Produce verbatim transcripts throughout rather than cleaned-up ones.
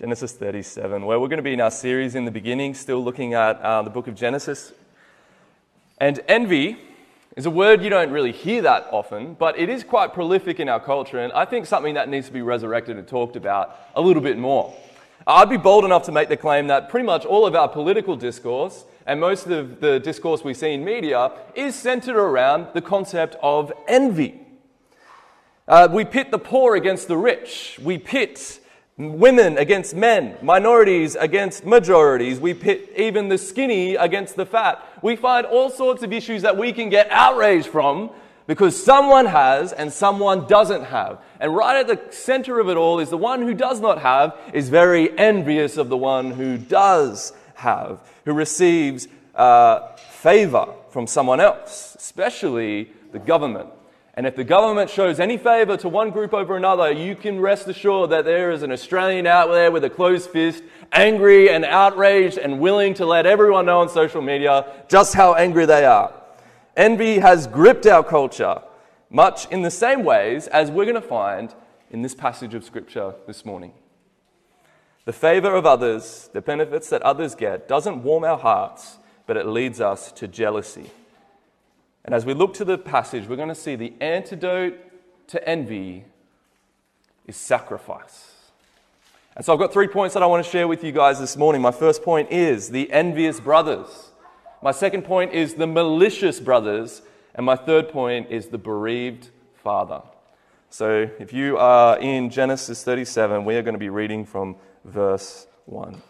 Genesis thirty-seven, where we're going to be in our series in the beginning, still looking at uh, the book of Genesis. And envy is a word you don't really hear that often, but it is quite prolific in our culture, and I think something that needs to be resurrected and talked about a little bit more. I'd be bold enough to make the claim that pretty much all of our political discourse and most of the discourse we see in media is centered around the concept of envy. Uh, we pit the poor against the rich. We pit women against men, minorities against majorities. We pit even the skinny against the fat. We find all sorts of issues that we can get outraged from because someone has and someone doesn't have. And right at the center of it all is the one who does not have is very envious of the one who does have, who receives uh, favor from someone else, especially the government. And if the government shows any favour to one group over another, you can rest assured that there is an Australian out there with a closed fist, angry and outraged and willing to let everyone know on social media just how angry they are. Envy has gripped our culture, much in the same ways as we're going to find in this passage of Scripture this morning. The favour of others, the benefits that others get, doesn't warm our hearts, but it leads us to jealousy. And as we look to the passage, we're going to see the antidote to envy is sacrifice. And so I've got three points that I want to share with you guys this morning. My first point is the envious brothers. My second point is the malicious brothers. And my third point is the bereaved father. So if you are in Genesis thirty-seven, we are going to be reading from verse one.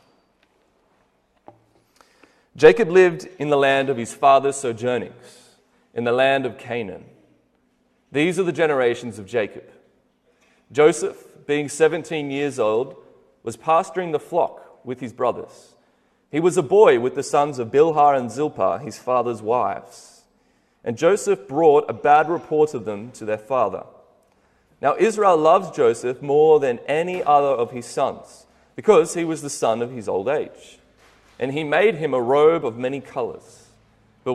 Jacob lived in the land of his father's sojournings, in the land of Canaan. These are the generations of Jacob. Joseph, being seventeen years old, was pasturing the flock with his brothers. He was a boy with the sons of Bilhah and Zilpah, his father's wives. And Joseph brought a bad report of them to their father. Now Israel loves Joseph more than any other of his sons, because he was the son of his old age. And he made him a robe of many colors. But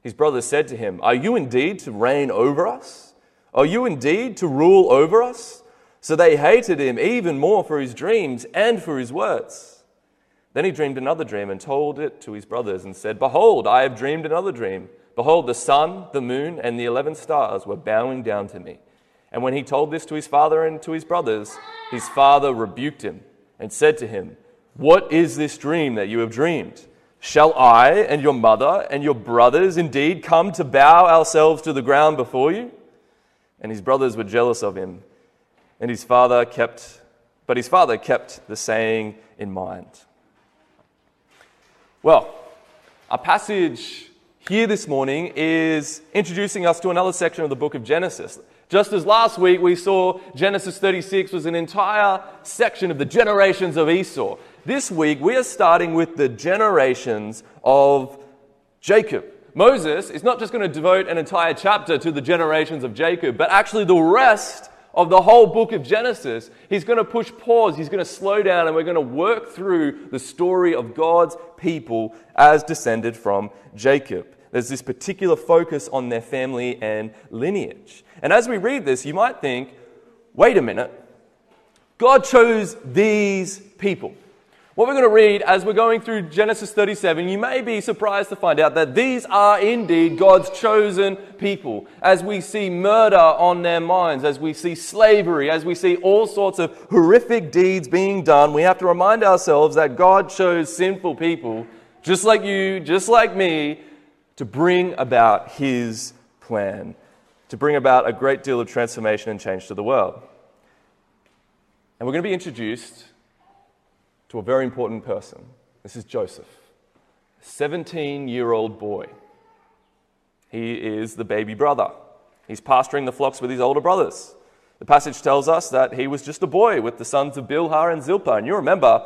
His brothers said to him, "Are you indeed to reign over us? Are you indeed to rule over us?" So they hated him even more for his dreams and for his words. Then he dreamed another dream and told it to his brothers and said, "Behold, I have dreamed another dream. Behold, the sun, the moon, and the eleven stars were bowing down to me." And when he told this to his father and to his brothers, his father rebuked him and said to him, "What is this dream that you have dreamed? Shall I and your mother and your brothers indeed come to bow ourselves to the ground before you?" And his brothers were jealous of him, and his father kept, but his father kept the saying in mind. Well, our passage here this morning is introducing us to another section of the book of Genesis. Just as last week we saw Genesis thirty-six was an entire section of the generations of Esau. This week, we are starting with the generations of Jacob. Moses is not just going to devote an entire chapter to the generations of Jacob, but actually the rest of the whole book of Genesis. He's going to push pause, he's going to slow down, and we're going to work through the story of God's people as descended from Jacob. There's this particular focus on their family and lineage. And as we read this, you might think, wait a minute, God chose these people. What we're going to read as we're going through Genesis thirty-seven, you may be surprised to find out that these are indeed God's chosen people. As we see murder on their minds, as we see slavery, as we see all sorts of horrific deeds being done, we have to remind ourselves that God chose sinful people, just like you, just like me, to bring about His plan, to bring about a great deal of transformation and change to the world. And we're going to be introduced to a very important person. This is Joseph, a seventeen-year-old boy. He is the baby brother. He's pasturing the flocks with his older brothers. The passage tells us that he was just a boy with the sons of Bilhah and Zilpah. And you remember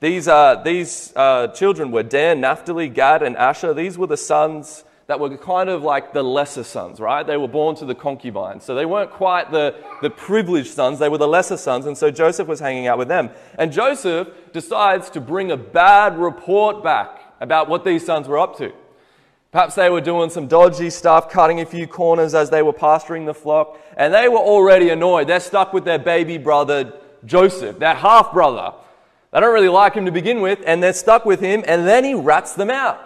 These uh, these uh, children were Dan, Naphtali, Gad, and Asher. These were the sons that were kind of like the lesser sons, right? They were born to the concubines. So they weren't quite the, the privileged sons. They were the lesser sons. And so Joseph was hanging out with them. And Joseph decides to bring a bad report back about what these sons were up to. Perhaps they were doing some dodgy stuff, cutting a few corners as they were pasturing the flock. And they were already annoyed. They're stuck with their baby brother, Joseph, their half-brother. They don't really like him to begin with, and they're stuck with him, and then he rats them out.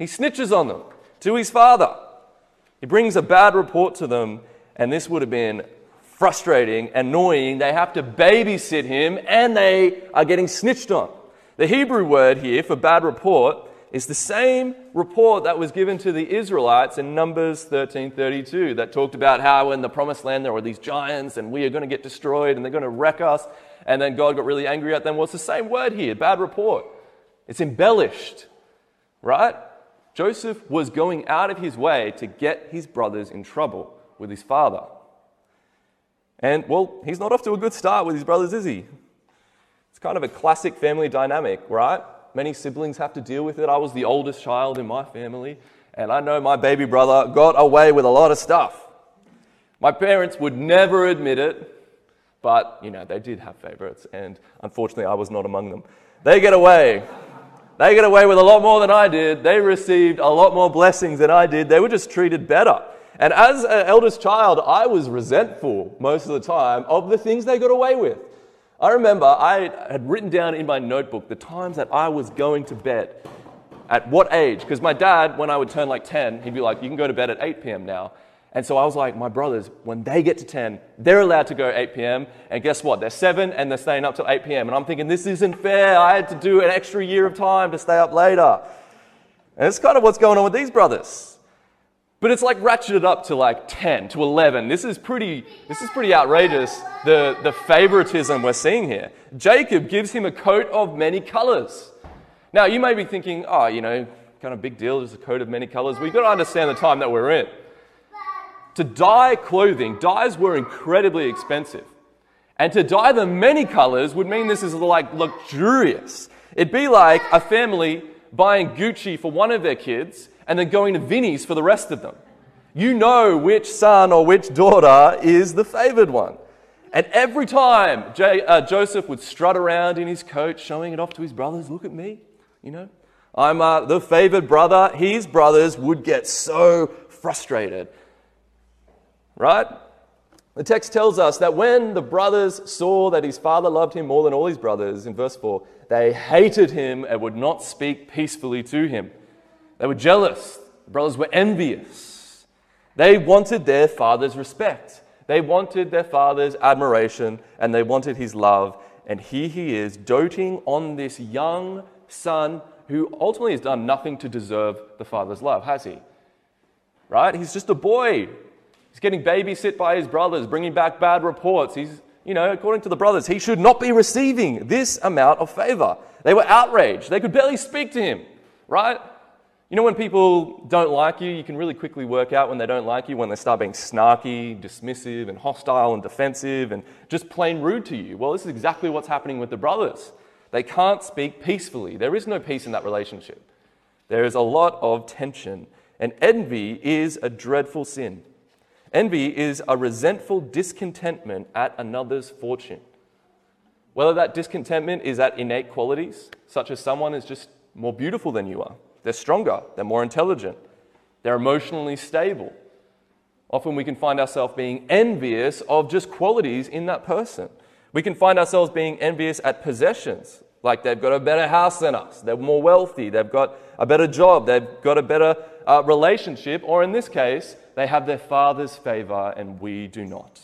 He snitches on them to his father. He brings a bad report to them, and this would have been frustrating, annoying. They have to babysit him, and they are getting snitched on. The Hebrew word here for bad report is the same report that was given to the Israelites in Numbers thirteen thirty-two that talked about how in the Promised Land there were these giants, and we are going to get destroyed, and they're going to wreck us. And then God got really angry at them. Well, it's the same word here, bad report. It's embellished, right? Joseph was going out of his way to get his brothers in trouble with his father. And, well, he's not off to a good start with his brothers, is he? It's kind of a classic family dynamic, right? Many siblings have to deal with it. I was the oldest child in my family, and I know my baby brother got away with a lot of stuff. My parents would never admit it. But, you know, they did have favorites, and unfortunately I was not among them. They get away. They get away with a lot more than I did. They received a lot more blessings than I did. They were just treated better. And as an eldest child, I was resentful most of the time of the things they got away with. I remember I had written down in my notebook the times that I was going to bed, at what age. Because my dad, when I would turn like ten, he'd be like, you can go to bed at eight p.m. now. And so I was like, my brothers, when they get to ten, they're allowed to go eight p.m. And guess what? They're seven and they're staying up till eight p.m. And I'm thinking, this isn't fair. I had to do an extra year of time to stay up later. And it's kind of what's going on with these brothers. But it's like ratcheted up to like ten, to eleven. This is pretty, this is pretty outrageous, the, the favoritism we're seeing here. Jacob gives him a coat of many colors. Now, you may be thinking, oh, you know, kind of big deal, just a coat of many colors. Well, you've got to understand the time that we're in. To dye clothing, dyes were incredibly expensive. And to dye them many colors would mean this is like luxurious. It'd be like a family buying Gucci for one of their kids and then going to Vinny's for the rest of them. You know which son or which daughter is the favored one. And every time J- uh, Joseph would strut around in his coat, showing it off to his brothers, look at me, you know, I'm uh, the favored brother. His brothers would get so frustrated. Right? The text tells us that when the brothers saw that his father loved him more than all his brothers, in verse four, they hated him and would not speak peacefully to him. They were jealous. The brothers were envious. They wanted their father's respect. They wanted their father's admiration, and they wanted his love. And here he is, doting on this young son who ultimately has done nothing to deserve the father's love, has he? Right? He's just a boy. He's getting babysit by his brothers, bringing back bad reports. He's, you know, according to the brothers, he should not be receiving this amount of favor. They were outraged. They could barely speak to him, right? You know, when people don't like you, you can really quickly work out when they don't like you, when they start being snarky, dismissive, and hostile, and defensive, and just plain rude to you. Well, this is exactly what's happening with the brothers. They can't speak peacefully. There is no peace in that relationship. There is a lot of tension, and envy is a dreadful sin. Envy is a resentful discontentment at another's fortune. Whether that discontentment is at innate qualities, such as someone is just more beautiful than you are, they're stronger, they're more intelligent, they're emotionally stable. Often we can find ourselves being envious of just qualities in that person. We can find ourselves being envious at possessions, like they've got a better house than us, they're more wealthy, they've got a better job, they've got a better uh, relationship, or in this case, they have their father's favor and we do not.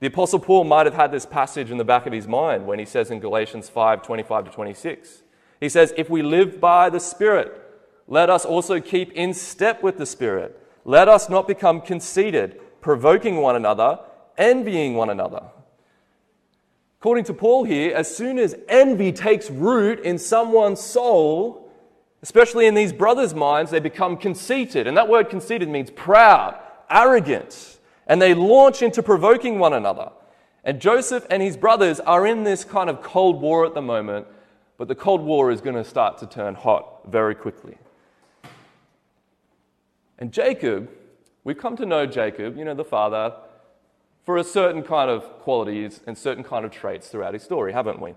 The Apostle Paul might have had this passage in the back of his mind when he says in Galatians five twenty-five to twenty-six, he says, if we live by the Spirit, let us also keep in step with the Spirit. Let us not become conceited, provoking one another, envying one another. According to Paul here, as soon as envy takes root in someone's soul, especially in these brothers' minds, they become conceited. And that word conceited means proud, arrogant. And they launch into provoking one another. And Joseph and his brothers are in this kind of cold war at the moment But the Cold War is going to start to turn hot very quickly. And Jacob, we've come to know Jacob, you know, the father, for a certain kind of qualities and certain kind of traits throughout his story, haven't we?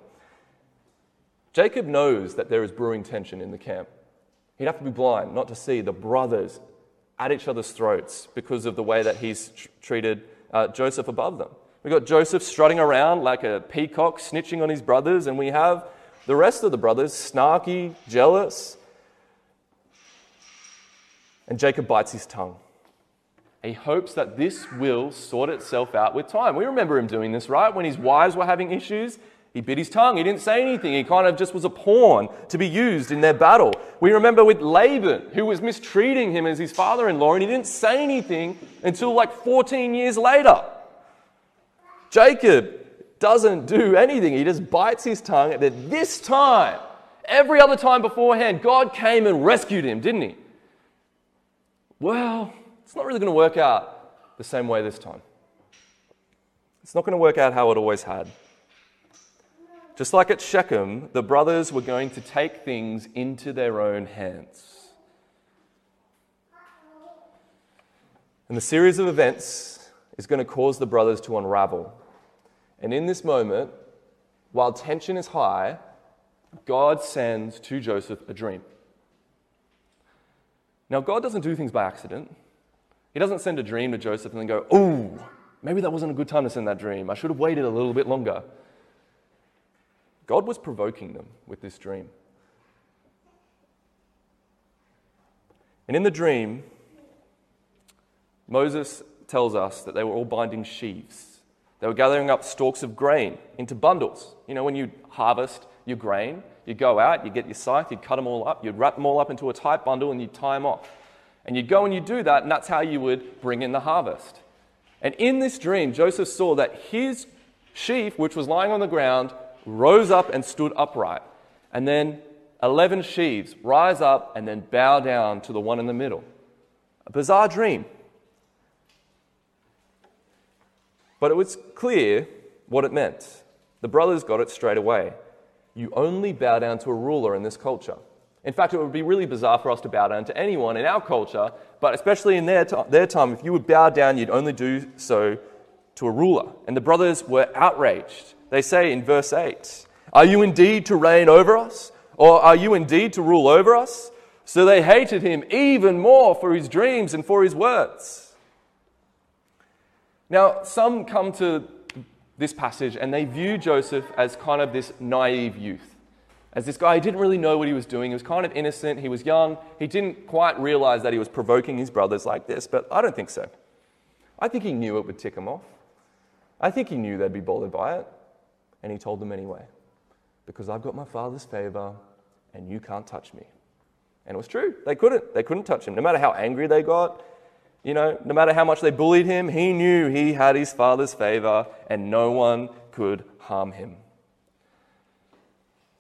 Jacob knows that there is brewing tension in the camp. He'd have to be blind not to see the brothers at each other's throats because of the way that he's tr- treated uh, Joseph above them. We've got Joseph strutting around like a peacock, snitching on his brothers, and we have the rest of the brothers snarky, jealous. And Jacob bites his tongue. He hopes that this will sort itself out with time. We remember him doing this, right? When his wives were having issues, he bit his tongue. He didn't say anything. He kind of just was a pawn to be used in their battle. We remember with Laban, who was mistreating him as his father-in-law, and he didn't say anything until like fourteen years later. Jacob doesn't do anything. He just bites his tongue. And then this time, every other time beforehand, God came and rescued him, didn't he? Well, it's not really going to work out the same way this time. It's not going to work out how it always had. Just like at Shechem, the brothers were going to take things into their own hands. And the series of events is going to cause the brothers to unravel. And in this moment, while tension is high, God sends to Joseph a dream. Now, God doesn't do things by accident. He doesn't send a dream to Joseph and then go, "Ooh, maybe that wasn't a good time to send that dream. I should have waited a little bit longer." God was provoking them with this dream. And in the dream, Moses tells us that they were all binding sheaves. They were gathering up stalks of grain into bundles. You know, when you harvest your grain, you go out, you get your scythe, you cut them all up, you wrap them all up into a tight bundle and you tie them off. And you go and you do that, and that's how you would bring in the harvest. And in this dream, Joseph saw that his sheaf, which was lying on the ground, rose up and stood upright. And then eleven sheaves rise up and then bow down to the one in the middle. A bizarre dream. But it was clear what it meant. The brothers got it straight away. You only bow down to a ruler in this culture. In fact, it would be really bizarre for us to bow down to anyone in our culture, but especially in their, t- their time, if you would bow down, you'd only do so to a ruler. And the brothers were outraged. They say in verse eight, "Are you indeed to reign over us? Or are you indeed to rule over us?" So they hated him even more for his dreams and for his words. Now, some come to this passage and they view Joseph as kind of this naive youth. As this guy, he didn't really know what he was doing. He was kind of innocent. He was young. He didn't quite realize that he was provoking his brothers like this, but I don't think so. I think he knew it would tick him off. I think he knew they'd be bothered by it. And he told them anyway, "Because I've got my father's favor and you can't touch me." And it was true. They couldn't. They couldn't touch him. No matter how angry they got, you know, no matter how much they bullied him, he knew he had his father's favor and no one could harm him.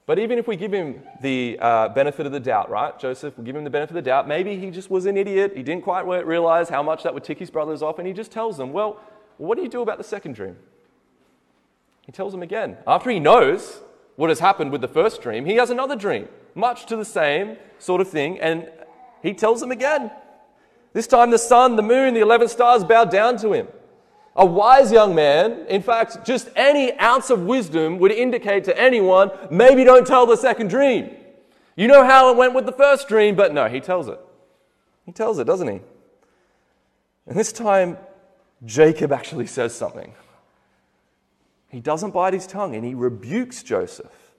But even if we give him the uh, benefit of the doubt, right? Joseph, we give him the benefit of the doubt. Maybe he just was an idiot. He didn't quite realize how much that would tick his brothers off. And he just tells them, "Well, what do you do about the second dream?" He tells them again. After he knows what has happened with the first dream, he has another dream, much to the same sort of thing, and he tells them again. This time the sun, the moon, the eleven stars bow down to him. A wise young man, in fact, just any ounce of wisdom would indicate to anyone, maybe don't tell the second dream. You know how it went with the first dream, but no, he tells it. He tells it, doesn't he? And this time, Jacob actually says something. He doesn't bite his tongue and he rebukes Joseph.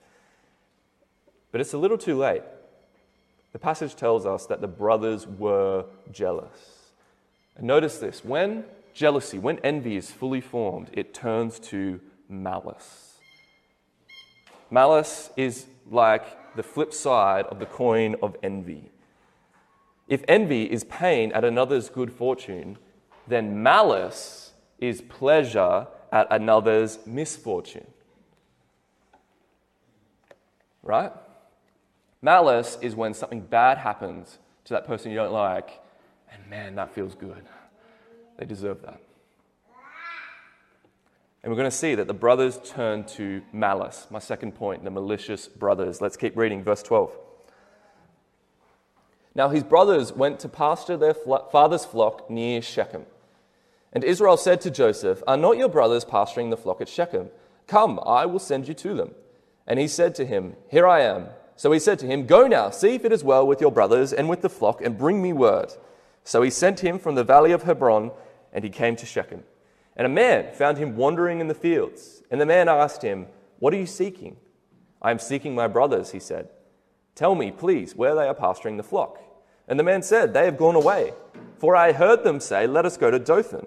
But it's a little too late. The passage tells us that the brothers were jealous. And notice this, when jealousy, when envy is fully formed, it turns to malice. Malice is like the flip side of the coin of envy. If envy is pain at another's good fortune, then malice is pleasure at another's misfortune. Right? Malice is when something bad happens to that person you don't like, and man, that feels good. They deserve that. And we're going to see that the brothers turn to malice. My second point, the malicious brothers. Let's keep reading, verse twelve. Now his brothers went to pasture their father's flock near Shechem. And Israel said to Joseph, "Are not your brothers pasturing the flock at Shechem? Come, I will send you to them." And he said to him, "Here I am." So he said to him, "Go now, see if it is well with your brothers and with the flock, and bring me word." So he sent him from the valley of Hebron, and he came to Shechem. And a man found him wandering in the fields. And the man asked him, "What are you seeking?" "I am seeking my brothers," he said. "Tell me, please, where they are pasturing the flock." And the man said, "They have gone away, for I heard them say, 'Let us go to Dothan.'"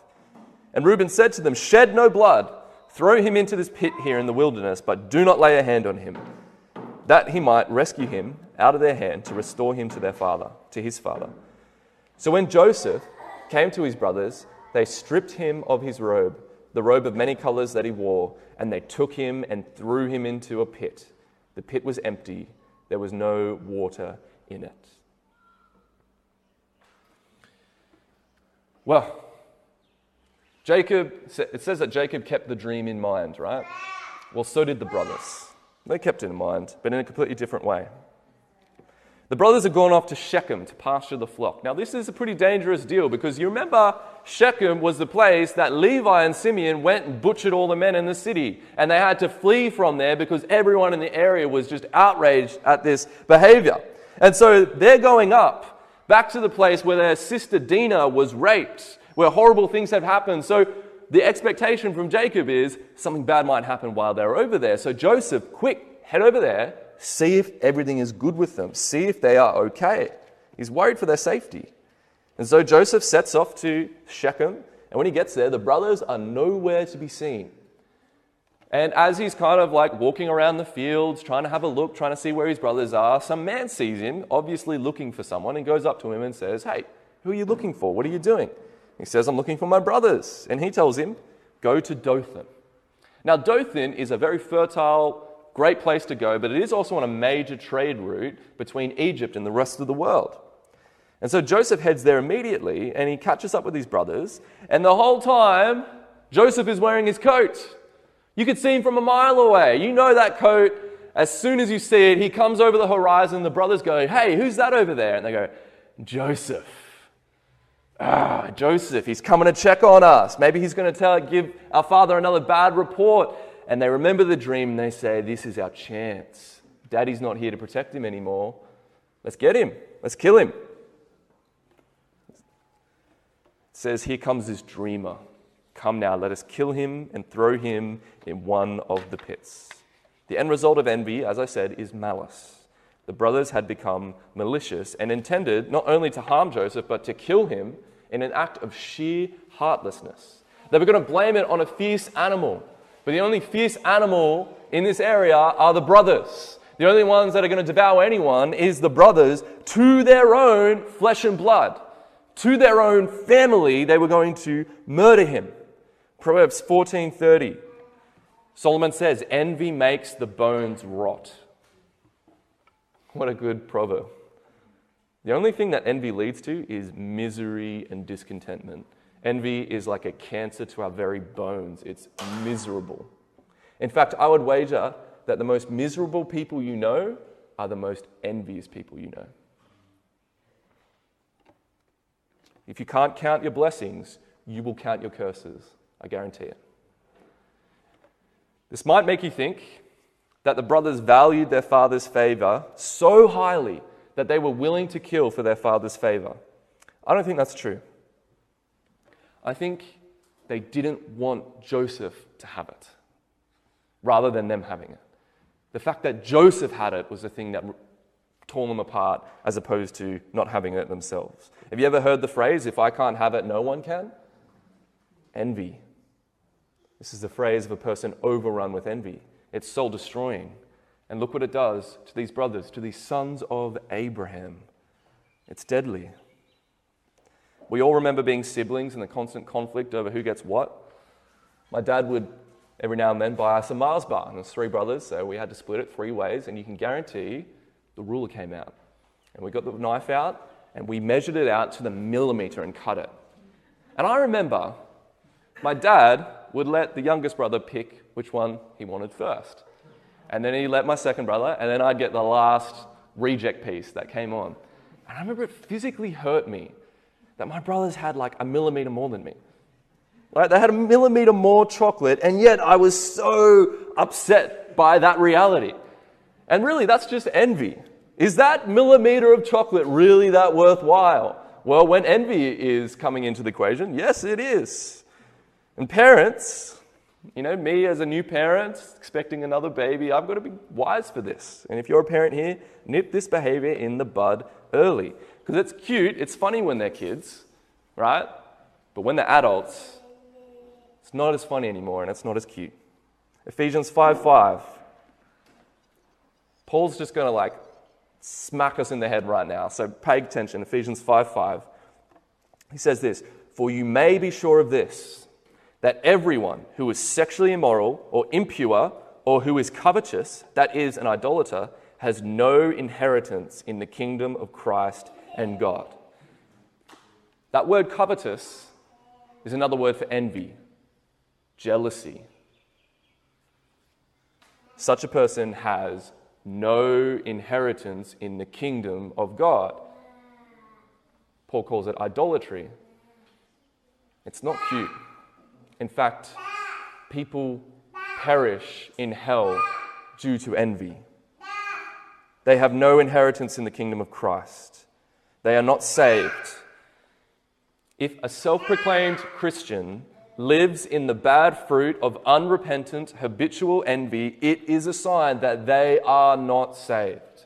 And Reuben said to them, "Shed no blood. Throw him into this pit here in the wilderness, but do not lay a hand on him," that he might rescue him out of their hand to restore him to their father, to his father. So when Joseph came to his brothers, they stripped him of his robe, the robe of many colors that he wore, and they took him and threw him into a pit. The pit was empty. There was no water in it. Well, Jacob, it says that Jacob kept the dream in mind, right? Well, so did the brothers. They kept it in mind, but in a completely different way. The brothers had gone off to Shechem to pasture the flock. Now, this is a pretty dangerous deal because you remember Shechem was the place that Levi and Simeon went and butchered all the men in the city. And they had to flee from there because everyone in the area was just outraged at this behavior. And so they're going up back to the place where their sister Dinah was raped, where horrible things have happened. So the expectation from Jacob is something bad might happen while they're over there. So Joseph, quick, head over there, see if everything is good with them, see if they are okay. He's worried for their safety. And so Joseph sets off to Shechem, and when he gets there, the brothers are nowhere to be seen. And as he's kind of like walking around the fields, trying to have a look, trying to see where his brothers are, some man sees him, obviously looking for someone, and goes up to him and says, "Hey, who are you looking for? What are you doing?" He says, "I'm looking for my brothers." And he tells him, "Go to Dothan." Now, Dothan is a very fertile, great place to go, but it is also on a major trade route between Egypt and the rest of the world. And so Joseph heads there immediately, and he catches up with his brothers. And the whole time, Joseph is wearing his coat. You could see him from a mile away. You know that coat. As soon as you see it, he comes over the horizon. The brothers go, "Hey, who's that over there?" And they go, "Joseph. Ah, Joseph, he's coming to check on us. Maybe he's going to tell, give our father another bad report." And they remember the dream and they say, "This is our chance. Daddy's not here to protect him anymore. Let's get him. Let's kill him." It says, "Here comes this dreamer. Come now, let us kill him and throw him in one of the pits." The end result of envy, as I said, is malice. The brothers had become malicious and intended not only to harm Joseph, but to kill him in an act of sheer heartlessness. They were going to blame it on a fierce animal. But the only fierce animal in this area are the brothers. The only ones that are going to devour anyone is the brothers, to their own flesh and blood. To their own family, they were going to murder him. Proverbs fourteen thirty. Solomon says, "Envy makes the bones rot." What a good proverb. The only thing that envy leads to is misery and discontentment. Envy is like a cancer to our very bones. It's miserable. In fact, I would wager that the most miserable people you know are the most envious people you know. If you can't count your blessings, you will count your curses. I guarantee it. This might make you think that the brothers valued their father's favor so highly that they were willing to kill for their father's favor. I don't think that's true. I think they didn't want Joseph to have it, rather than them having it. The fact that Joseph had it was the thing that tore them apart, as opposed to not having it themselves. Have you ever heard the phrase, "If I can't have it, no one can"? Envy. This is the phrase of a person overrun with envy. It's soul-destroying. And look what it does to these brothers, to these sons of Abraham. It's deadly. We all remember being siblings and the constant conflict over who gets what. My dad would every now and then buy us a Mars bar, and there's three brothers, so we had to split it three ways, and you can guarantee the ruler came out. And we got the knife out, and we measured it out to the millimeter and cut it. And I remember my dad would let the youngest brother pick which one he wanted first. And then he let my second brother, and then I'd get the last reject piece that came on. And I remember it physically hurt me that my brothers had like a millimeter more than me. Right? They had a millimeter more chocolate, and yet I was so upset by that reality. And really, that's just envy. Is that millimeter of chocolate really that worthwhile? Well, when envy is coming into the equation, yes, it is. And parents, you know, me as a new parent, expecting another baby, I've got to be wise for this. And if you're a parent here, nip this behavior in the bud early. Because it's cute, it's funny when they're kids, right? But when they're adults, it's not as funny anymore and it's not as cute. Ephesians five five. Paul's just going to like smack us in the head right now. So pay attention. Ephesians five five. He says this, "For you may be sure of this, that everyone who is sexually immoral or impure or who is covetous, that is an idolater, has no inheritance in the kingdom of Christ and God." That word covetous is another word for envy, jealousy. Such a person has no inheritance in the kingdom of God. Paul calls it idolatry. It's not cute. In fact, people perish in hell due to envy. They have no inheritance in the kingdom of Christ. They are not saved. If a self-proclaimed Christian lives in the bad fruit of unrepentant, habitual envy, it is a sign that they are not saved.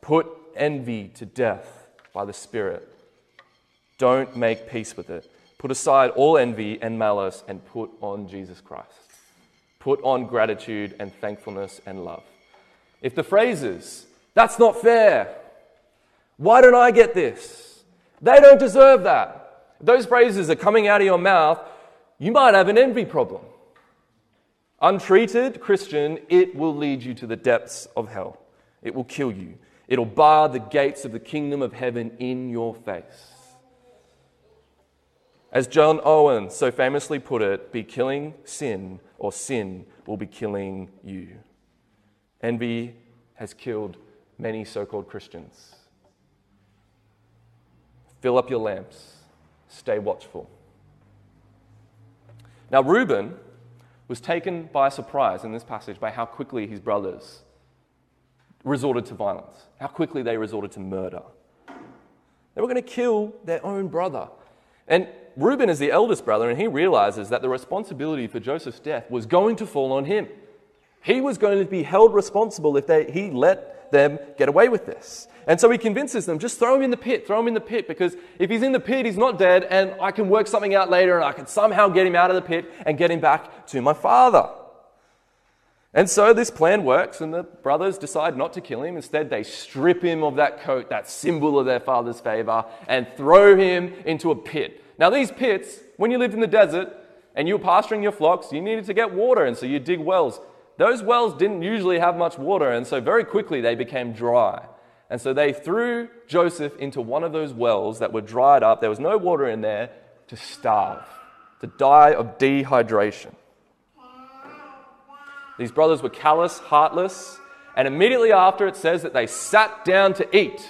Put envy to death by the Spirit. Don't make peace with it. Put aside all envy and malice and put on Jesus Christ. Put on gratitude and thankfulness and love. If the phrases, "That's not fair," "Why don't I get this?" "They don't deserve that," if those phrases are coming out of your mouth, you might have an envy problem. Untreated Christian, it will lead you to the depths of hell. It will kill you. It'll bar the gates of the kingdom of heaven in your face. As John Owen so famously put it, "Be killing sin, or sin will be killing you." Envy has killed many so-called Christians. Fill up your lamps. Stay watchful. Now, Reuben was taken by surprise in this passage by how quickly his brothers resorted to violence, how quickly they resorted to murder. They were going to kill their own brother. And Reuben is the eldest brother, and he realizes that the responsibility for Joseph's death was going to fall on him. He was going to be held responsible if they, he let them get away with this. And so he convinces them, just throw him in the pit, throw him in the pit, because if he's in the pit, he's not dead, and I can work something out later, and I can somehow get him out of the pit and get him back to my father. And so this plan works, and the brothers decide not to kill him. Instead, they strip him of that coat, that symbol of their father's favor, and throw him into a pit. Now, these pits, when you lived in the desert and you were pasturing your flocks, you needed to get water, and so you dig wells. Those wells didn't usually have much water, and so very quickly they became dry. And so they threw Joseph into one of those wells that were dried up. There was no water in there, to starve, to die of dehydration. These brothers were callous, heartless, and immediately after it says that they sat down to eat.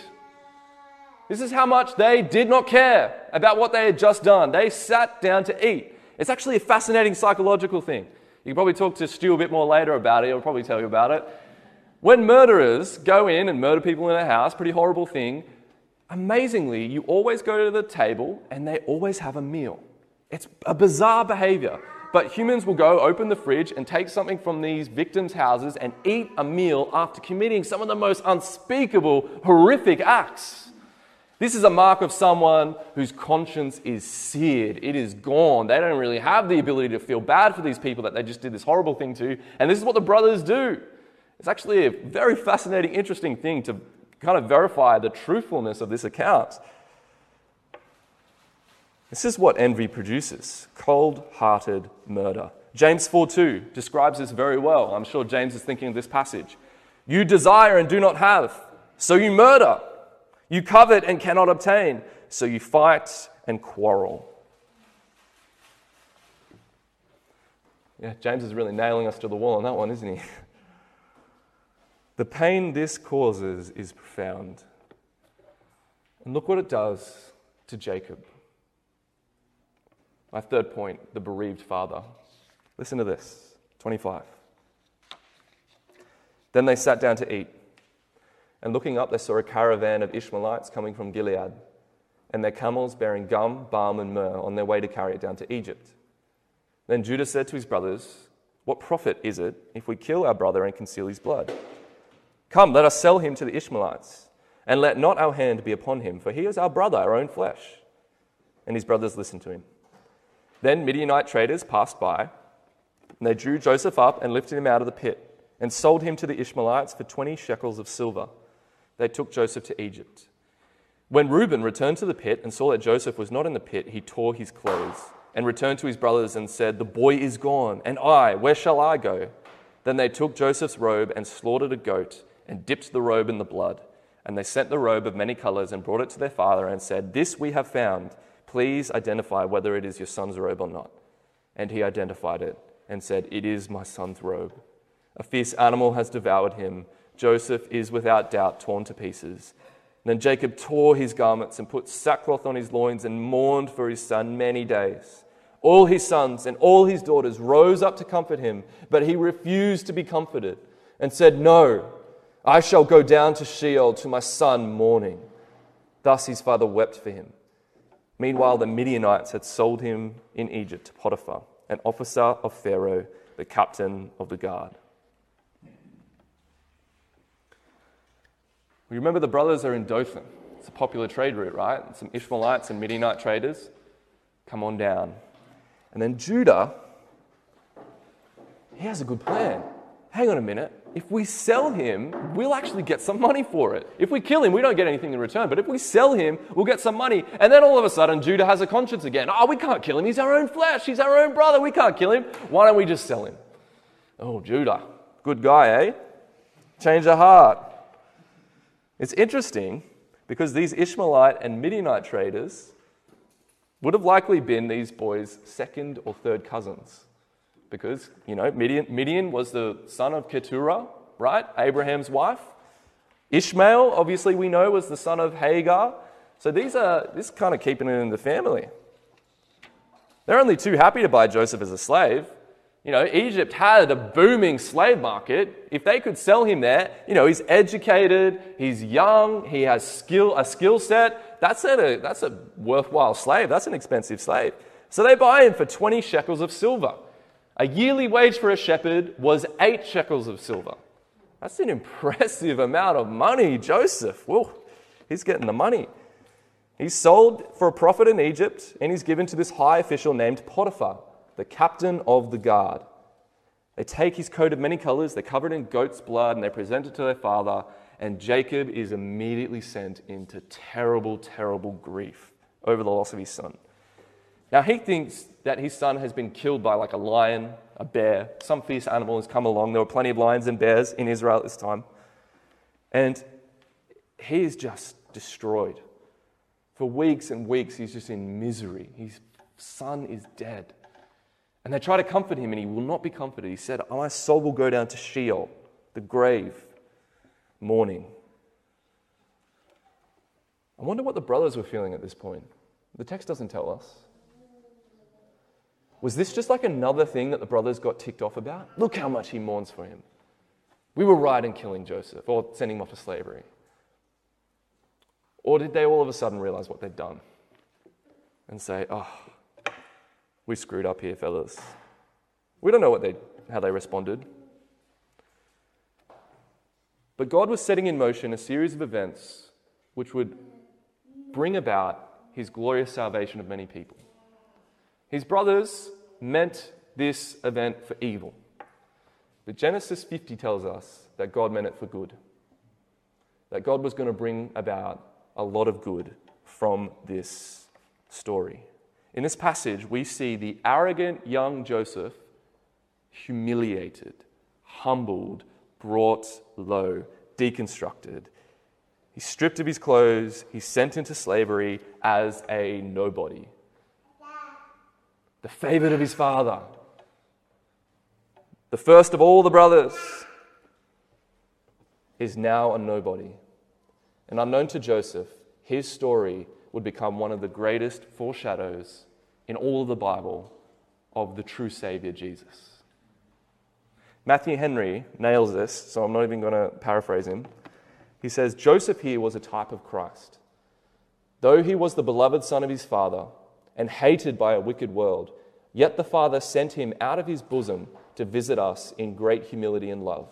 This is how much they did not care about what they had just done. They sat down to eat. It's actually a fascinating psychological thing. You can probably talk to Stu a bit more later about it. He'll probably tell you about it. When murderers go in and murder people in a house, pretty horrible thing, amazingly, you always go to the table and they always have a meal. It's a bizarre behavior. But humans will go open the fridge and take something from these victims' houses and eat a meal after committing some of the most unspeakable, horrific acts. This is a mark of someone whose conscience is seared. It is gone. They don't really have the ability to feel bad for these people that they just did this horrible thing to. And this is what the brothers do. It's actually a very fascinating, interesting thing to kind of verify the truthfulness of this account. This is what envy produces, cold-hearted murder. James four two describes this very well. I'm sure James is thinking of this passage. You desire and do not have, so you murder. You covet and cannot obtain, so you fight and quarrel. Yeah, James is really nailing us to the wall on that one, isn't he? The pain this causes is profound. And look what it does to Jacob. My third point, the bereaved father. Listen to this, twenty-five. Then they sat down to eat, and looking up they saw a caravan of Ishmaelites coming from Gilead, and their camels bearing gum, balm and myrrh on their way to carry it down to Egypt. Then Judah said to his brothers, what profit is it if we kill our brother and conceal his blood? Come, let us sell him to the Ishmaelites, and let not our hand be upon him, for he is our brother, our own flesh. And his brothers listened to him. Then Midianite traders passed by, and they drew Joseph up and lifted him out of the pit, and sold him to the Ishmaelites for twenty shekels of silver. They took Joseph to Egypt. When Reuben returned to the pit and saw that Joseph was not in the pit, he tore his clothes, and returned to his brothers and said, the boy is gone, and I, where shall I go? Then they took Joseph's robe and slaughtered a goat, and dipped the robe in the blood. And they sent the robe of many colors and brought it to their father and said, this we have found. Please identify whether it is your son's robe or not. And he identified it and said, it is my son's robe. A fierce animal has devoured him. Joseph is without doubt torn to pieces. And then Jacob tore his garments and put sackcloth on his loins and mourned for his son many days. All his sons and all his daughters rose up to comfort him, but he refused to be comforted and said, no, I shall go down to Sheol to my son mourning. Thus his father wept for him. Meanwhile, the Midianites had sold him in Egypt to Potiphar, an officer of Pharaoh, the captain of the guard. We remember the brothers are in Dothan. It's a popular trade route, right? Some Ishmaelites and Midianite traders. Come on down. And then Judah, he has a good plan. Hang on a minute. If we sell him, we'll actually get some money for it. If we kill him, we don't get anything in return. But if we sell him, we'll get some money. And then all of a sudden, Judah has a conscience again. Oh, we can't kill him. He's our own flesh. He's our own brother. We can't kill him. Why don't we just sell him? Oh, Judah. Good guy, eh? Change of heart. It's interesting because these Ishmaelite and Midianite traders would have likely been these boys' second or third cousins. Because, you know, Midian, Midian was the son of Keturah, right? Abraham's wife. Ishmael, obviously we know, was the son of Hagar. So these are, this is kind of keeping it in the family. They're only too happy to buy Joseph as a slave. You know, Egypt had a booming slave market. If they could sell him there, you know, he's educated, he's young, he has skill, a skill set. That's a, that's a worthwhile slave. That's an expensive slave. So they buy him for twenty shekels of silver. A yearly wage for a shepherd was eight shekels of silver. That's an impressive amount of money, Joseph. Whoa, he's getting the money. He's sold for a profit in Egypt, and he's given to this high official named Potiphar, the captain of the guard. They take his coat of many colors, they cover it in goat's blood, and they present it to their father, and Jacob is immediately sent into terrible, terrible grief over the loss of his son. Now, he thinks that his son has been killed by like a lion, a bear. Some fierce animal has come along. There were plenty of lions and bears in Israel at this time. And he is just destroyed. For weeks and weeks, he's just in misery. His son is dead. And they try to comfort him, and he will not be comforted. He said, my soul will go down to Sheol, the grave, mourning. I wonder what the brothers were feeling at this point. The text doesn't tell us. Was this just like another thing that the brothers got ticked off about? Look how much he mourns for him. We were right in killing Joseph or sending him off to slavery. Or did they all of a sudden realize what they'd done and say, oh, we screwed up here, fellas. We don't know what they, how they responded. But God was setting in motion a series of events which would bring about his glorious salvation of many people. His brothers meant this event for evil, but Genesis fifty tells us that God meant it for good, that God was going to bring about a lot of good from this story. In this passage, we see the arrogant young Joseph humiliated, humbled, brought low, deconstructed. He's stripped of his clothes. He's sent into slavery as a nobody, the favored of his father, the first of all the brothers, is now a nobody. And unknown to Joseph, his story would become one of the greatest foreshadows in all of the Bible of the true Savior, Jesus. Matthew Henry nails this, so I'm not even going to paraphrase him. He says, Joseph here was a type of Christ. Though he was the beloved son of his father and hated by a wicked world, yet the Father sent him out of his bosom to visit us in great humility and love.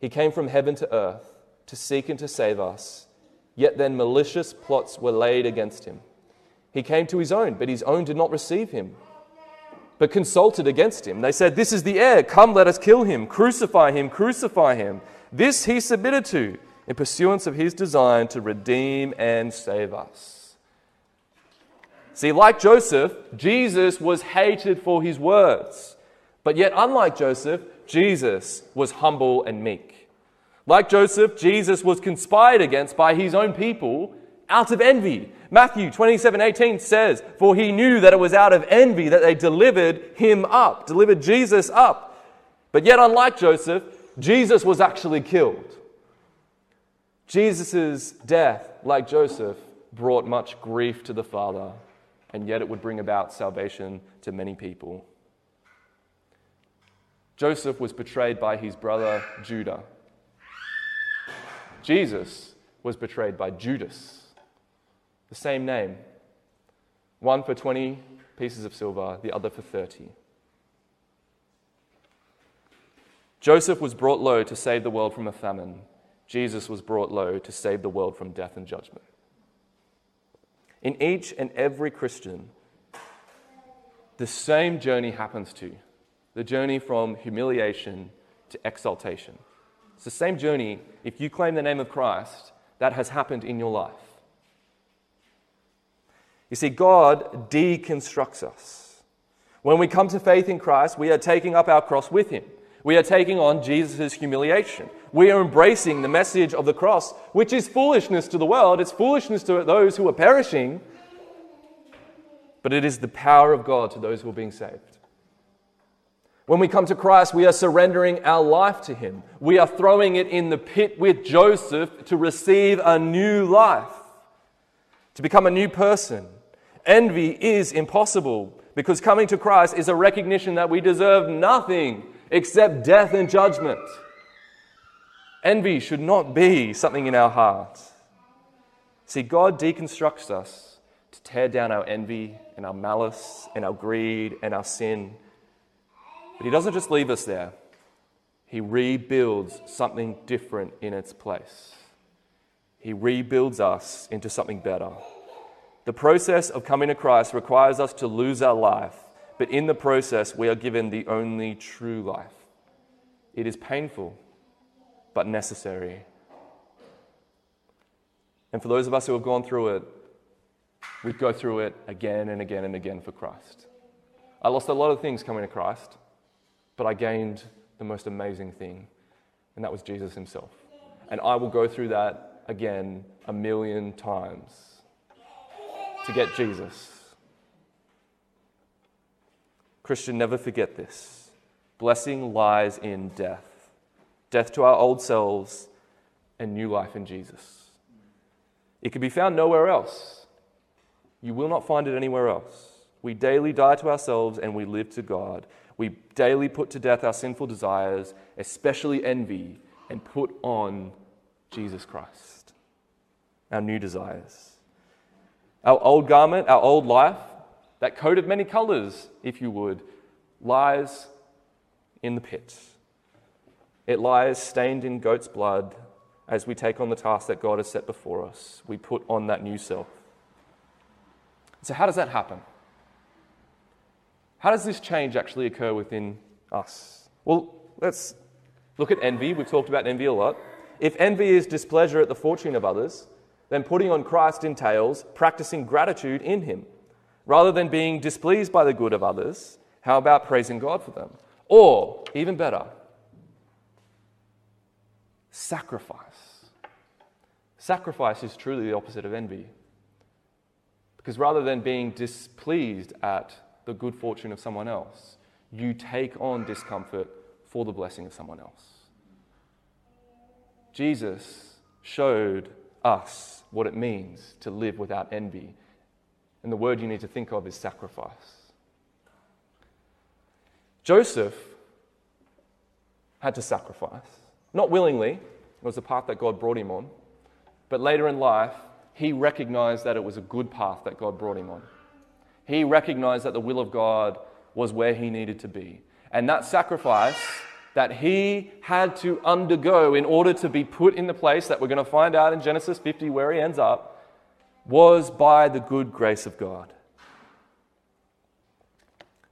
He came from heaven to earth to seek and to save us, yet then malicious plots were laid against him. He came to his own, but his own did not receive him, but consulted against him. They said, this is the heir, come let us kill him, crucify him, crucify him. This he submitted to in pursuance of his design to redeem and save us. See, like Joseph, Jesus was hated for his words, but yet unlike Joseph, Jesus was humble and meek. Like Joseph, Jesus was conspired against by his own people out of envy. Matthew twenty-seven eighteen says, for he knew that it was out of envy that they delivered him up, delivered Jesus up. But yet, unlike Joseph, Jesus was actually killed. Jesus' death, like Joseph, brought much grief to the Father, and yet it would bring about salvation to many people. Joseph was betrayed by his brother Judah. Jesus was betrayed by Judas. The same name. One for twenty pieces of silver, the other for thirty. Joseph was brought low to save the world from a famine. Jesus was brought low to save the world from death and judgment. In each and every Christian, the same journey happens to you. The journey from humiliation to exaltation. It's the same journey, if you claim the name of Christ, that has happened in your life. You see, God deconstructs us. When we come to faith in Christ, we are taking up our cross with him. We are taking on Jesus' humiliation. We are embracing the message of the cross, which is foolishness to the world. It's foolishness to those who are perishing. But it is the power of God to those who are being saved. When we come to Christ, we are surrendering our life to him. We are throwing it in the pit with Joseph to receive a new life, to become a new person. Envy is impossible because coming to Christ is a recognition that we deserve nothing except death and judgment. Envy should not be something in our hearts. See, God deconstructs us to tear down our envy and our malice and our greed and our sin. But he doesn't just leave us there. He rebuilds something different in its place. He rebuilds us into something better. The process of coming to Christ requires us to lose our life, but in the process we are given the only true life. It is painful, but necessary. And for those of us who have gone through it, we go through it again and again and again for Christ. I lost a lot of things coming to Christ, but I gained the most amazing thing, and that was Jesus himself. And I will go through that again a million times to get Jesus. Christian, never forget this. Blessing lies in death. Death to our old selves and new life in Jesus. It can be found nowhere else. You will not find it anywhere else. We daily die to ourselves and we live to God. We daily put to death our sinful desires, especially envy, and put on Jesus Christ, our new desires. Our old garment, our old life, that coat of many colors, if you would, lies in the pit. It lies stained in goat's blood as we take on the task that God has set before us. We put on that new self. So how does that happen? How does this change actually occur within us? Well, let's look at envy. We've talked about envy a lot. If envy is displeasure at the fortune of others, then putting on Christ entails practicing gratitude in him. Rather than being displeased by the good of others, how about praising God for them? Or, even better, sacrifice. Sacrifice is truly the opposite of envy. Because rather than being displeased at the good fortune of someone else, you take on discomfort for the blessing of someone else. Jesus showed us what it means to live without envy. And the word you need to think of is sacrifice. Joseph had to sacrifice. Not willingly. It was the path that God brought him on. But later in life, he recognized that it was a good path that God brought him on. He recognized that the will of God was where he needed to be. And that sacrifice that he had to undergo in order to be put in the place that we're going to find out in Genesis fifty where he ends up, was by the good grace of God.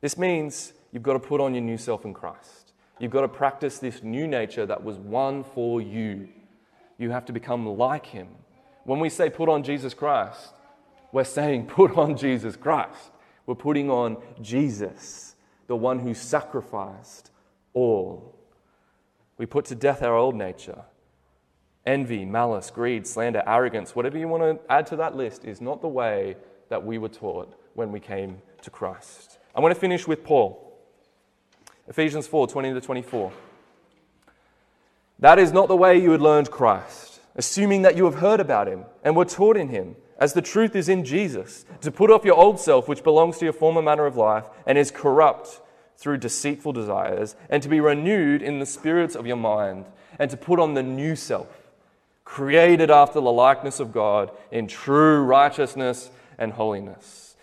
This means you've got to put on your new self in Christ. You've got to practice this new nature that was won for you. You have to become like him. When we say put on Jesus Christ, we're saying put on Jesus Christ. We're putting on Jesus, the one who sacrificed all. We put to death our old nature. Envy, malice, greed, slander, arrogance, whatever you want to add to that list is not the way that we were taught when we came to Christ. I want to finish with Paul. Ephesians four, twenty to twenty-four. That is not the way you had learned Christ, assuming that you have heard about him and were taught in him, as the truth is in Jesus, to put off your old self, which belongs to your former manner of life and is corrupt through deceitful desires, and to be renewed in the spirits of your mind, and to put on the new self, created after the likeness of God in true righteousness and holiness.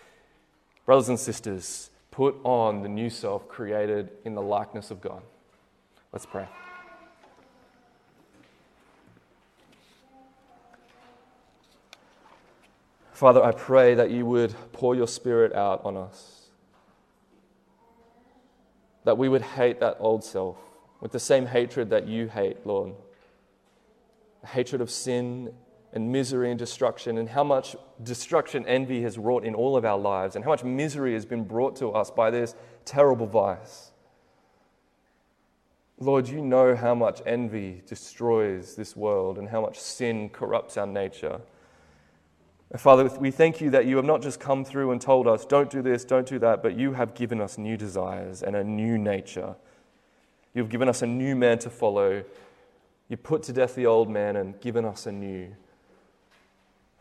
Brothers and sisters, put on the new self created in the likeness of God. Let's pray. Father, I pray that you would pour your Spirit out on us, that we would hate that old self with the same hatred that you hate, Lord. A hatred of sin and misery and destruction, and how much destruction envy has wrought in all of our lives, and how much misery has been brought to us by this terrible vice. Lord, you know how much envy destroys this world and how much sin corrupts our nature. Father, we thank you that you have not just come through and told us, don't do this, don't do that, but you have given us new desires and a new nature. You've given us a new man to follow. You've put to death the old man and given us a new.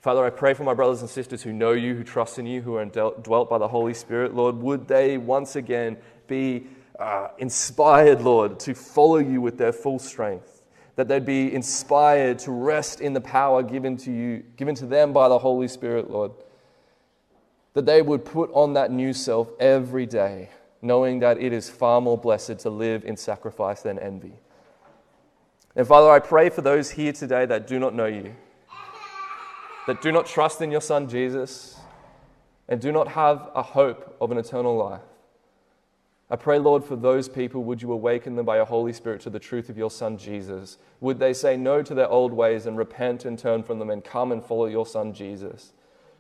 Father, I pray for my brothers and sisters who know you, who trust in you, who are indwelt by the Holy Spirit. Lord, would they once again be uh, inspired, Lord, to follow you with their full strength, that they'd be inspired to rest in the power given to you, given to them by the Holy Spirit, Lord. That they would put on that new self every day, knowing that it is far more blessed to live in sacrifice than envy. And Father, I pray for those here today that do not know you, that do not trust in your Son Jesus, and do not have a hope of an eternal life. I pray, Lord, for those people, would you awaken them by your Holy Spirit to the truth of your Son, Jesus? Would they say no to their old ways and repent and turn from them and come and follow your Son, Jesus?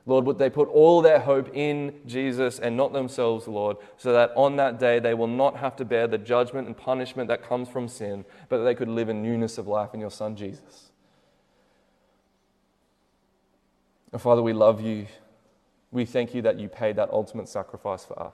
Lord, would they put all their hope in Jesus and not themselves, Lord, so that on that day they will not have to bear the judgment and punishment that comes from sin, but that they could live in newness of life in your Son, Jesus? And Father, we love you. We thank you that you paid that ultimate sacrifice for us.